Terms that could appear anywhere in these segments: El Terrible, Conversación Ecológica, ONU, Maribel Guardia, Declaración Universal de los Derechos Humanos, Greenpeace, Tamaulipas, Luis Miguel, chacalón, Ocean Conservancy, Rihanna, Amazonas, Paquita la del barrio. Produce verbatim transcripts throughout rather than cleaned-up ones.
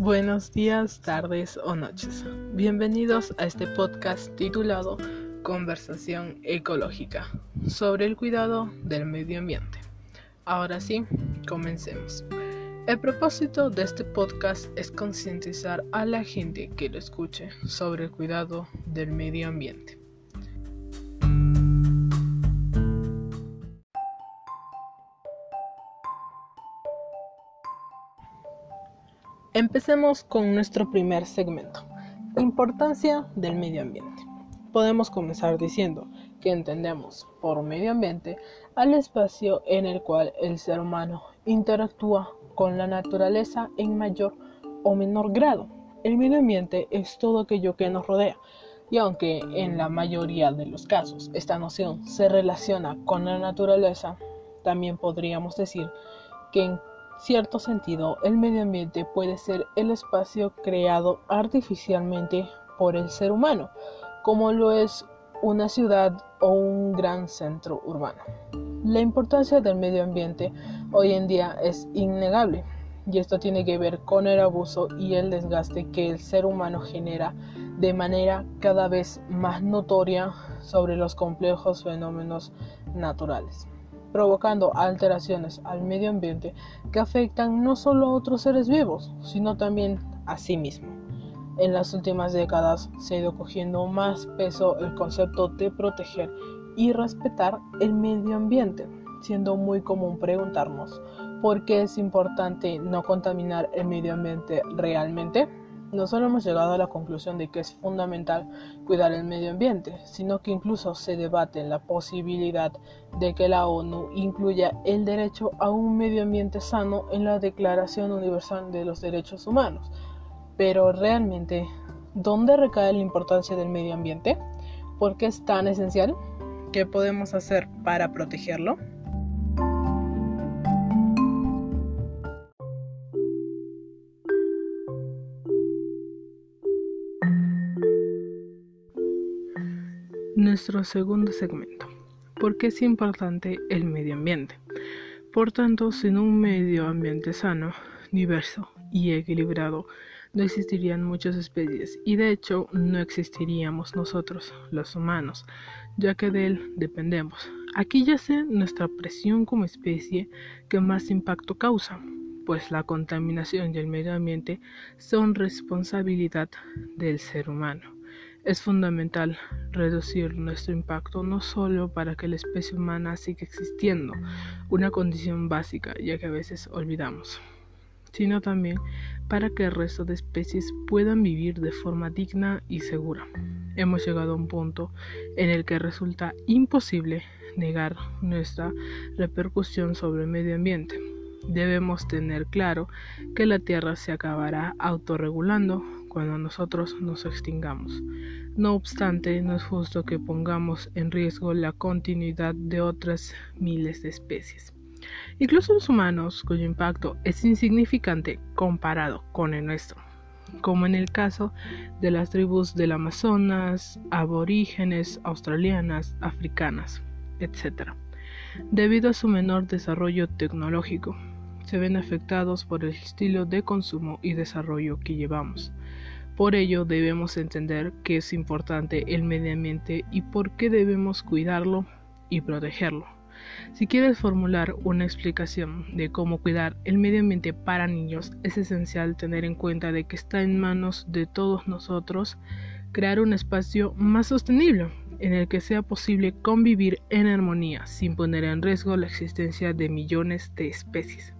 Buenos días, tardes o noches. Bienvenidos a este podcast titulado Conversación Ecológica sobre el cuidado del medio ambiente. Ahora sí, comencemos. El propósito de este podcast es concientizar a la gente que lo escuche sobre el cuidado del medio ambiente. Empecemos con nuestro primer segmento, importancia del medio ambiente. Podemos comenzar diciendo que entendemos por medio ambiente al espacio en el cual el ser humano interactúa con la naturaleza en mayor o menor grado. El medio ambiente es todo aquello que nos rodea, y aunque en la mayoría de los casos esta noción se relaciona con la naturaleza, también podríamos decir que en cierto sentido, el medio ambiente puede ser el espacio creado artificialmente por el ser humano, como lo es una ciudad o un gran centro urbano. La importancia del medio ambiente hoy en día es innegable, y esto tiene que ver con el abuso y el desgaste que el ser humano genera de manera cada vez más notoria sobre los complejos fenómenos naturales, provocando alteraciones al medio ambiente que afectan no solo a otros seres vivos, sino también a sí mismo. En las últimas décadas se ha ido cogiendo más peso el concepto de proteger y respetar el medio ambiente, siendo muy común preguntarnos ¿por qué es importante no contaminar el medio ambiente realmente? No solo hemos llegado a la conclusión de que es fundamental cuidar el medio ambiente, sino que incluso se debate la posibilidad de que la ONU incluya el derecho a un medio ambiente sano en la Declaración Universal de los Derechos Humanos. Pero realmente, ¿dónde recae la importancia del medio ambiente? ¿Por qué es tan esencial? ¿Qué podemos hacer para protegerlo? Nuestro segundo segmento, ¿por qué es importante el medio ambiente? Por tanto, sin un medio ambiente sano, diverso y equilibrado, no existirían muchas especies y de hecho no existiríamos nosotros, los humanos, ya que de él dependemos. Aquí yace nuestra presión como especie que más impacto causa, pues la contaminación y el medio ambiente son responsabilidad del ser humano. Es fundamental reducir nuestro impacto no solo para que la especie humana siga existiendo, una condición básica ya que a veces olvidamos, sino también para que el resto de especies puedan vivir de forma digna y segura. Hemos llegado a un punto en el que resulta imposible negar nuestra repercusión sobre el medio ambiente. Debemos tener claro que la Tierra se acabará autorregulando cuando nosotros nos extingamos. No obstante, no es justo que pongamos en riesgo la continuidad de otras miles de especies. Incluso los humanos, cuyo impacto es insignificante comparado con el nuestro, como en el caso de las tribus del Amazonas, aborígenes, australianas, africanas, etcétera, debido a su menor desarrollo tecnológico. Se ven afectados por el estilo de consumo y desarrollo que llevamos. Por ello debemos entender qué es importante el medio ambiente y por qué debemos cuidarlo y protegerlo. Si quieres formular una explicación de cómo cuidar el medio ambiente para niños, es esencial tener en cuenta de que está en manos de todos nosotros crear un espacio más sostenible, en el que sea posible convivir en armonía, sin poner en riesgo la existencia de millones de especies.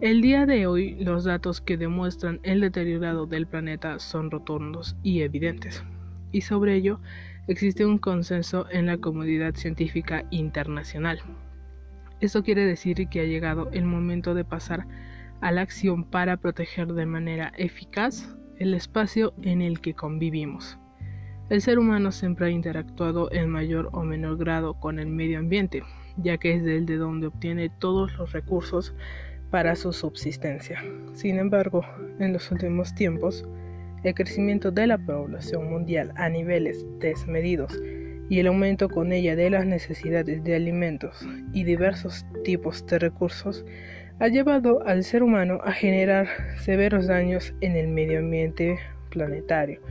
El día de hoy, los datos que demuestran el deteriorado del planeta son rotundos y evidentes, y sobre ello existe un consenso en la comunidad científica internacional. Esto quiere decir que ha llegado el momento de pasar a la acción para proteger de manera eficaz el espacio en el que convivimos. El ser humano siempre ha interactuado en mayor o menor grado con el medio ambiente, ya que es desde donde obtiene todos los recursos para su subsistencia. Sin embargo, en los últimos tiempos, el crecimiento de la población mundial a niveles desmedidos y el aumento con ella de las necesidades de alimentos y diversos tipos de recursos ha llevado al ser humano a generar severos daños en el medio ambiente planetario,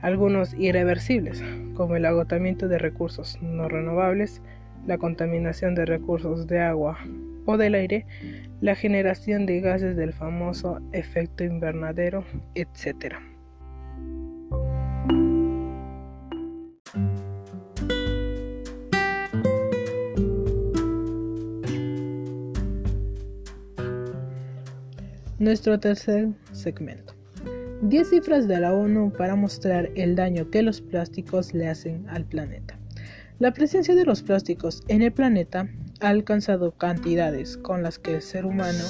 algunos irreversibles, como el agotamiento de recursos no renovables, la contaminación de recursos de agua o del aire, la generación de gases del famoso efecto invernadero, etcétera. Nuestro tercer segmento. diez cifras de la ONU para mostrar el daño que los plásticos le hacen al planeta. La presencia de los plásticos en el planeta ha alcanzado cantidades con las que el ser humano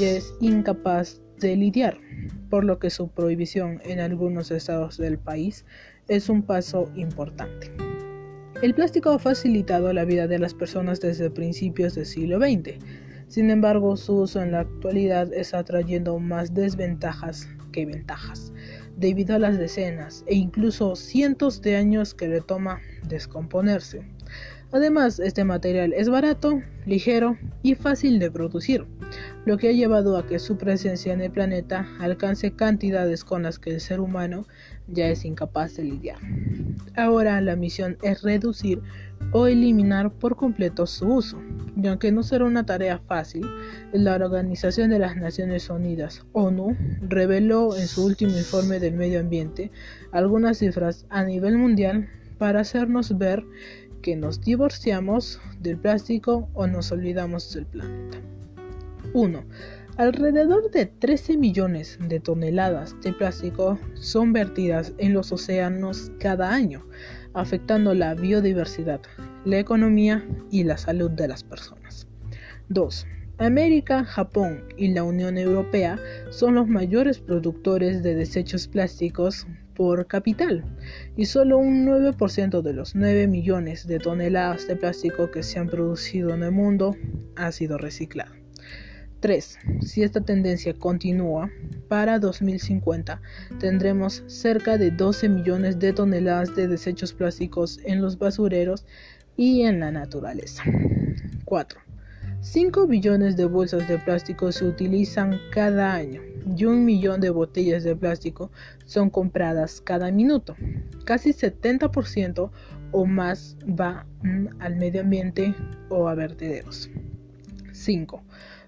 ya es incapaz de lidiar, por lo que su prohibición en algunos estados del país es un paso importante. El plástico ha facilitado la vida de las personas desde principios del siglo veinte. Sin embargo, su uso en la actualidad está trayendo más desventajas que ventajas, debido a las decenas e incluso cientos de años que le toma descomponerse. Además, este material es barato, ligero y fácil de producir, lo que ha llevado a que su presencia en el planeta alcance cantidades con las que el ser humano ya es incapaz de lidiar. Ahora la misión es reducir o eliminar por completo su uso, y aunque no será una tarea fácil, la Organización de las Naciones Unidas, ONU, reveló en su último informe del medio ambiente algunas cifras a nivel mundial para hacernos ver que nos divorciamos del plástico o nos olvidamos del planeta. uno. Alrededor de trece millones de toneladas de plástico son vertidas en los océanos cada año, afectando la biodiversidad, la economía y la salud de las personas. dos. América, Japón y la Unión Europea son los mayores productores de desechos plásticos por capital, y solo un nueve por ciento de los nueve millones de toneladas de plástico que se han producido en el mundo ha sido reciclado. tres. Si esta tendencia continúa, para dos mil cincuenta tendremos cerca de doce millones de toneladas de desechos plásticos en los basureros y en la naturaleza. cuatro. cinco billones de bolsas de plástico se utilizan cada año y un millón de botellas de plástico son compradas cada minuto. Casi setenta por ciento o más va al medio ambiente o a vertederos. cinco.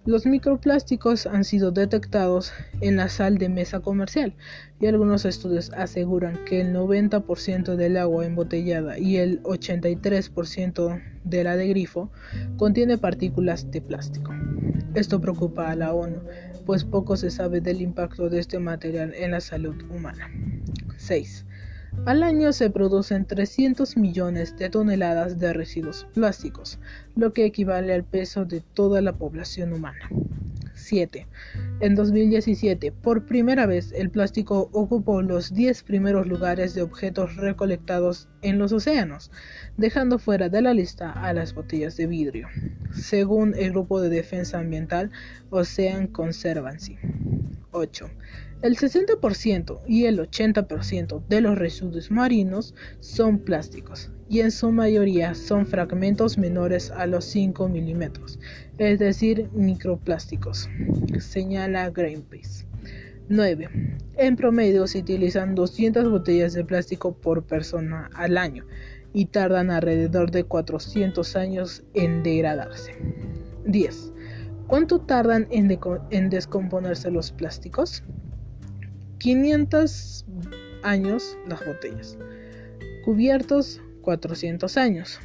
Los microplásticos han sido detectados en la sal de mesa comercial y algunos estudios aseguran que el noventa por ciento del agua embotellada y el ochenta y tres por ciento de la de grifo contiene partículas de plástico. Esto preocupa a la ONU, pues poco se sabe del impacto de este material en la salud humana. seis. Al año se producen trescientos millones de toneladas de residuos plásticos, lo que equivale al peso de toda la población humana. siete. En dos mil diecisiete, por primera vez, el plástico ocupó los diez primeros lugares de objetos recolectados en los océanos, dejando fuera de la lista a las botellas de vidrio, según el grupo de defensa ambiental Ocean Conservancy. ocho. El sesenta por ciento y el ochenta por ciento de los residuos marinos son plásticos y en su mayoría son fragmentos menores a los cinco milímetros, es decir, microplásticos, señala Greenpeace. nueve. En promedio se utilizan doscientas botellas de plástico por persona al año y tardan alrededor de cuatrocientos años en degradarse. diez. ¿Cuánto tardan en, de- en descomponerse los plásticos? quinientos años las botellas, cubiertos cuatrocientos años,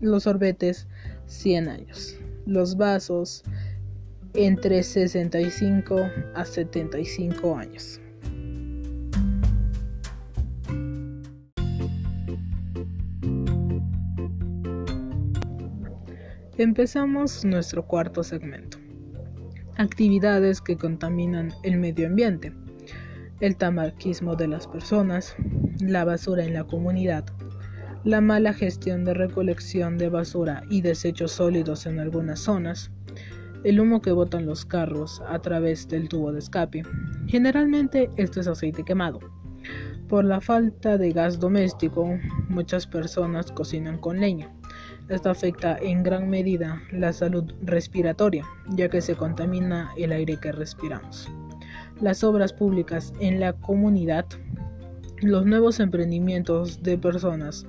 los sorbetes cien años, los vasos entre sesenta y cinco a setenta y cinco años. Empezamos nuestro cuarto segmento. Actividades que contaminan el medio ambiente. El tabaquismo de las personas, la basura en la comunidad, la mala gestión de recolección de basura y desechos sólidos en algunas zonas, el humo que botan los carros a través del tubo de escape, generalmente esto es aceite quemado, Por la falta de gas doméstico, muchas personas cocinan con leña. Esto afecta en gran medida la salud respiratoria, ya que se contamina el aire que respiramos. Las obras públicas en la comunidad, los nuevos emprendimientos de personas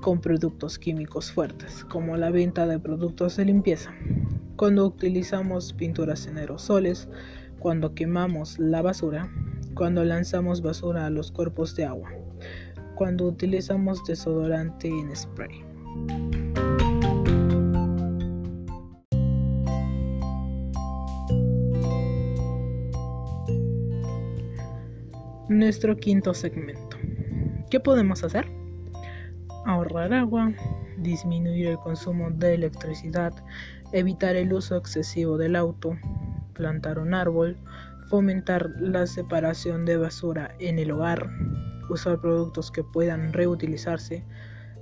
con productos químicos fuertes, como la venta de productos de limpieza, cuando utilizamos pinturas en aerosoles, cuando quemamos la basura, cuando lanzamos basura a los cuerpos de agua, cuando utilizamos desodorante en spray. Nuestro quinto segmento. ¿Qué podemos hacer? Ahorrar agua, disminuir el consumo de electricidad, evitar el uso excesivo del auto, plantar un árbol, fomentar la separación de basura en el hogar, usar productos que puedan reutilizarse,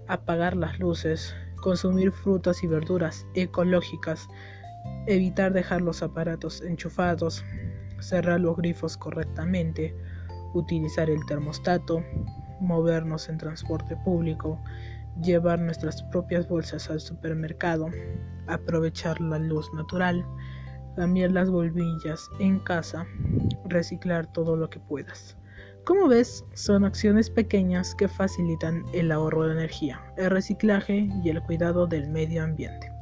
apagar las luces, consumir frutas y verduras ecológicas, evitar dejar los aparatos enchufados, cerrar los grifos correctamente, utilizar el termostato, movernos en transporte público, llevar nuestras propias bolsas al supermercado, aprovechar la luz natural, cambiar las bombillas en casa, reciclar todo lo que puedas. Como ves, son acciones pequeñas que facilitan el ahorro de energía, el reciclaje y el cuidado del medio ambiente.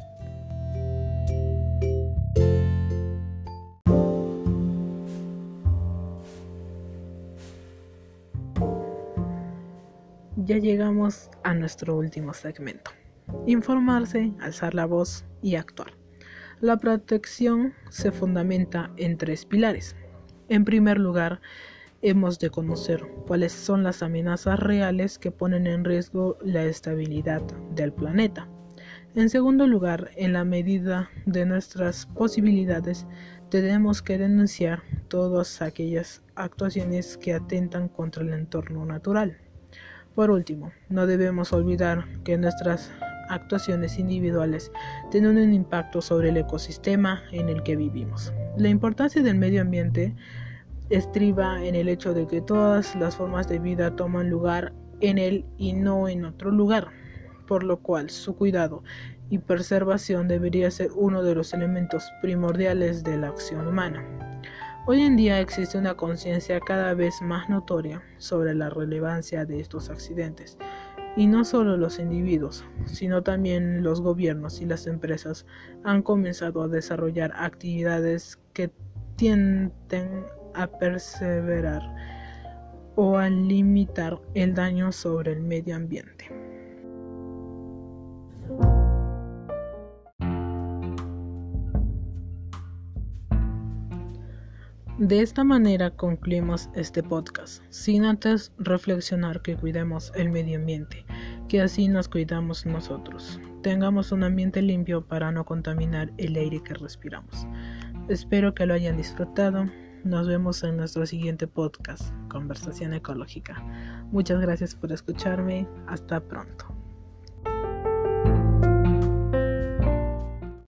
Ya llegamos a nuestro último segmento. Informarse, alzar la voz y actuar. La protección se fundamenta en tres pilares. En primer lugar, hemos de conocer cuáles son las amenazas reales que ponen en riesgo la estabilidad del planeta. En segundo lugar, en la medida de nuestras posibilidades, tenemos que denunciar todas aquellas actuaciones que atentan contra el entorno natural. Por último, no debemos olvidar que nuestras actuaciones individuales tienen un impacto sobre el ecosistema en el que vivimos. La importancia del medio ambiente estriba en el hecho de que todas las formas de vida toman lugar en él y no en otro lugar, por lo cual su cuidado y preservación debería ser uno de los elementos primordiales de la acción humana. Hoy en día existe una conciencia cada vez más notoria sobre la relevancia de estos accidentes, y no solo los individuos, sino también los gobiernos y las empresas han comenzado a desarrollar actividades que tienden a perseverar o a limitar el daño sobre el medio ambiente. De esta manera concluimos este podcast, sin antes reflexionar que cuidemos el medio ambiente, que así nos cuidamos nosotros. Tengamos un ambiente limpio para no contaminar el aire que respiramos. Espero que lo hayan disfrutado. Nos vemos en nuestro siguiente podcast, Conversación Ecológica. Muchas gracias por escucharme. Hasta pronto.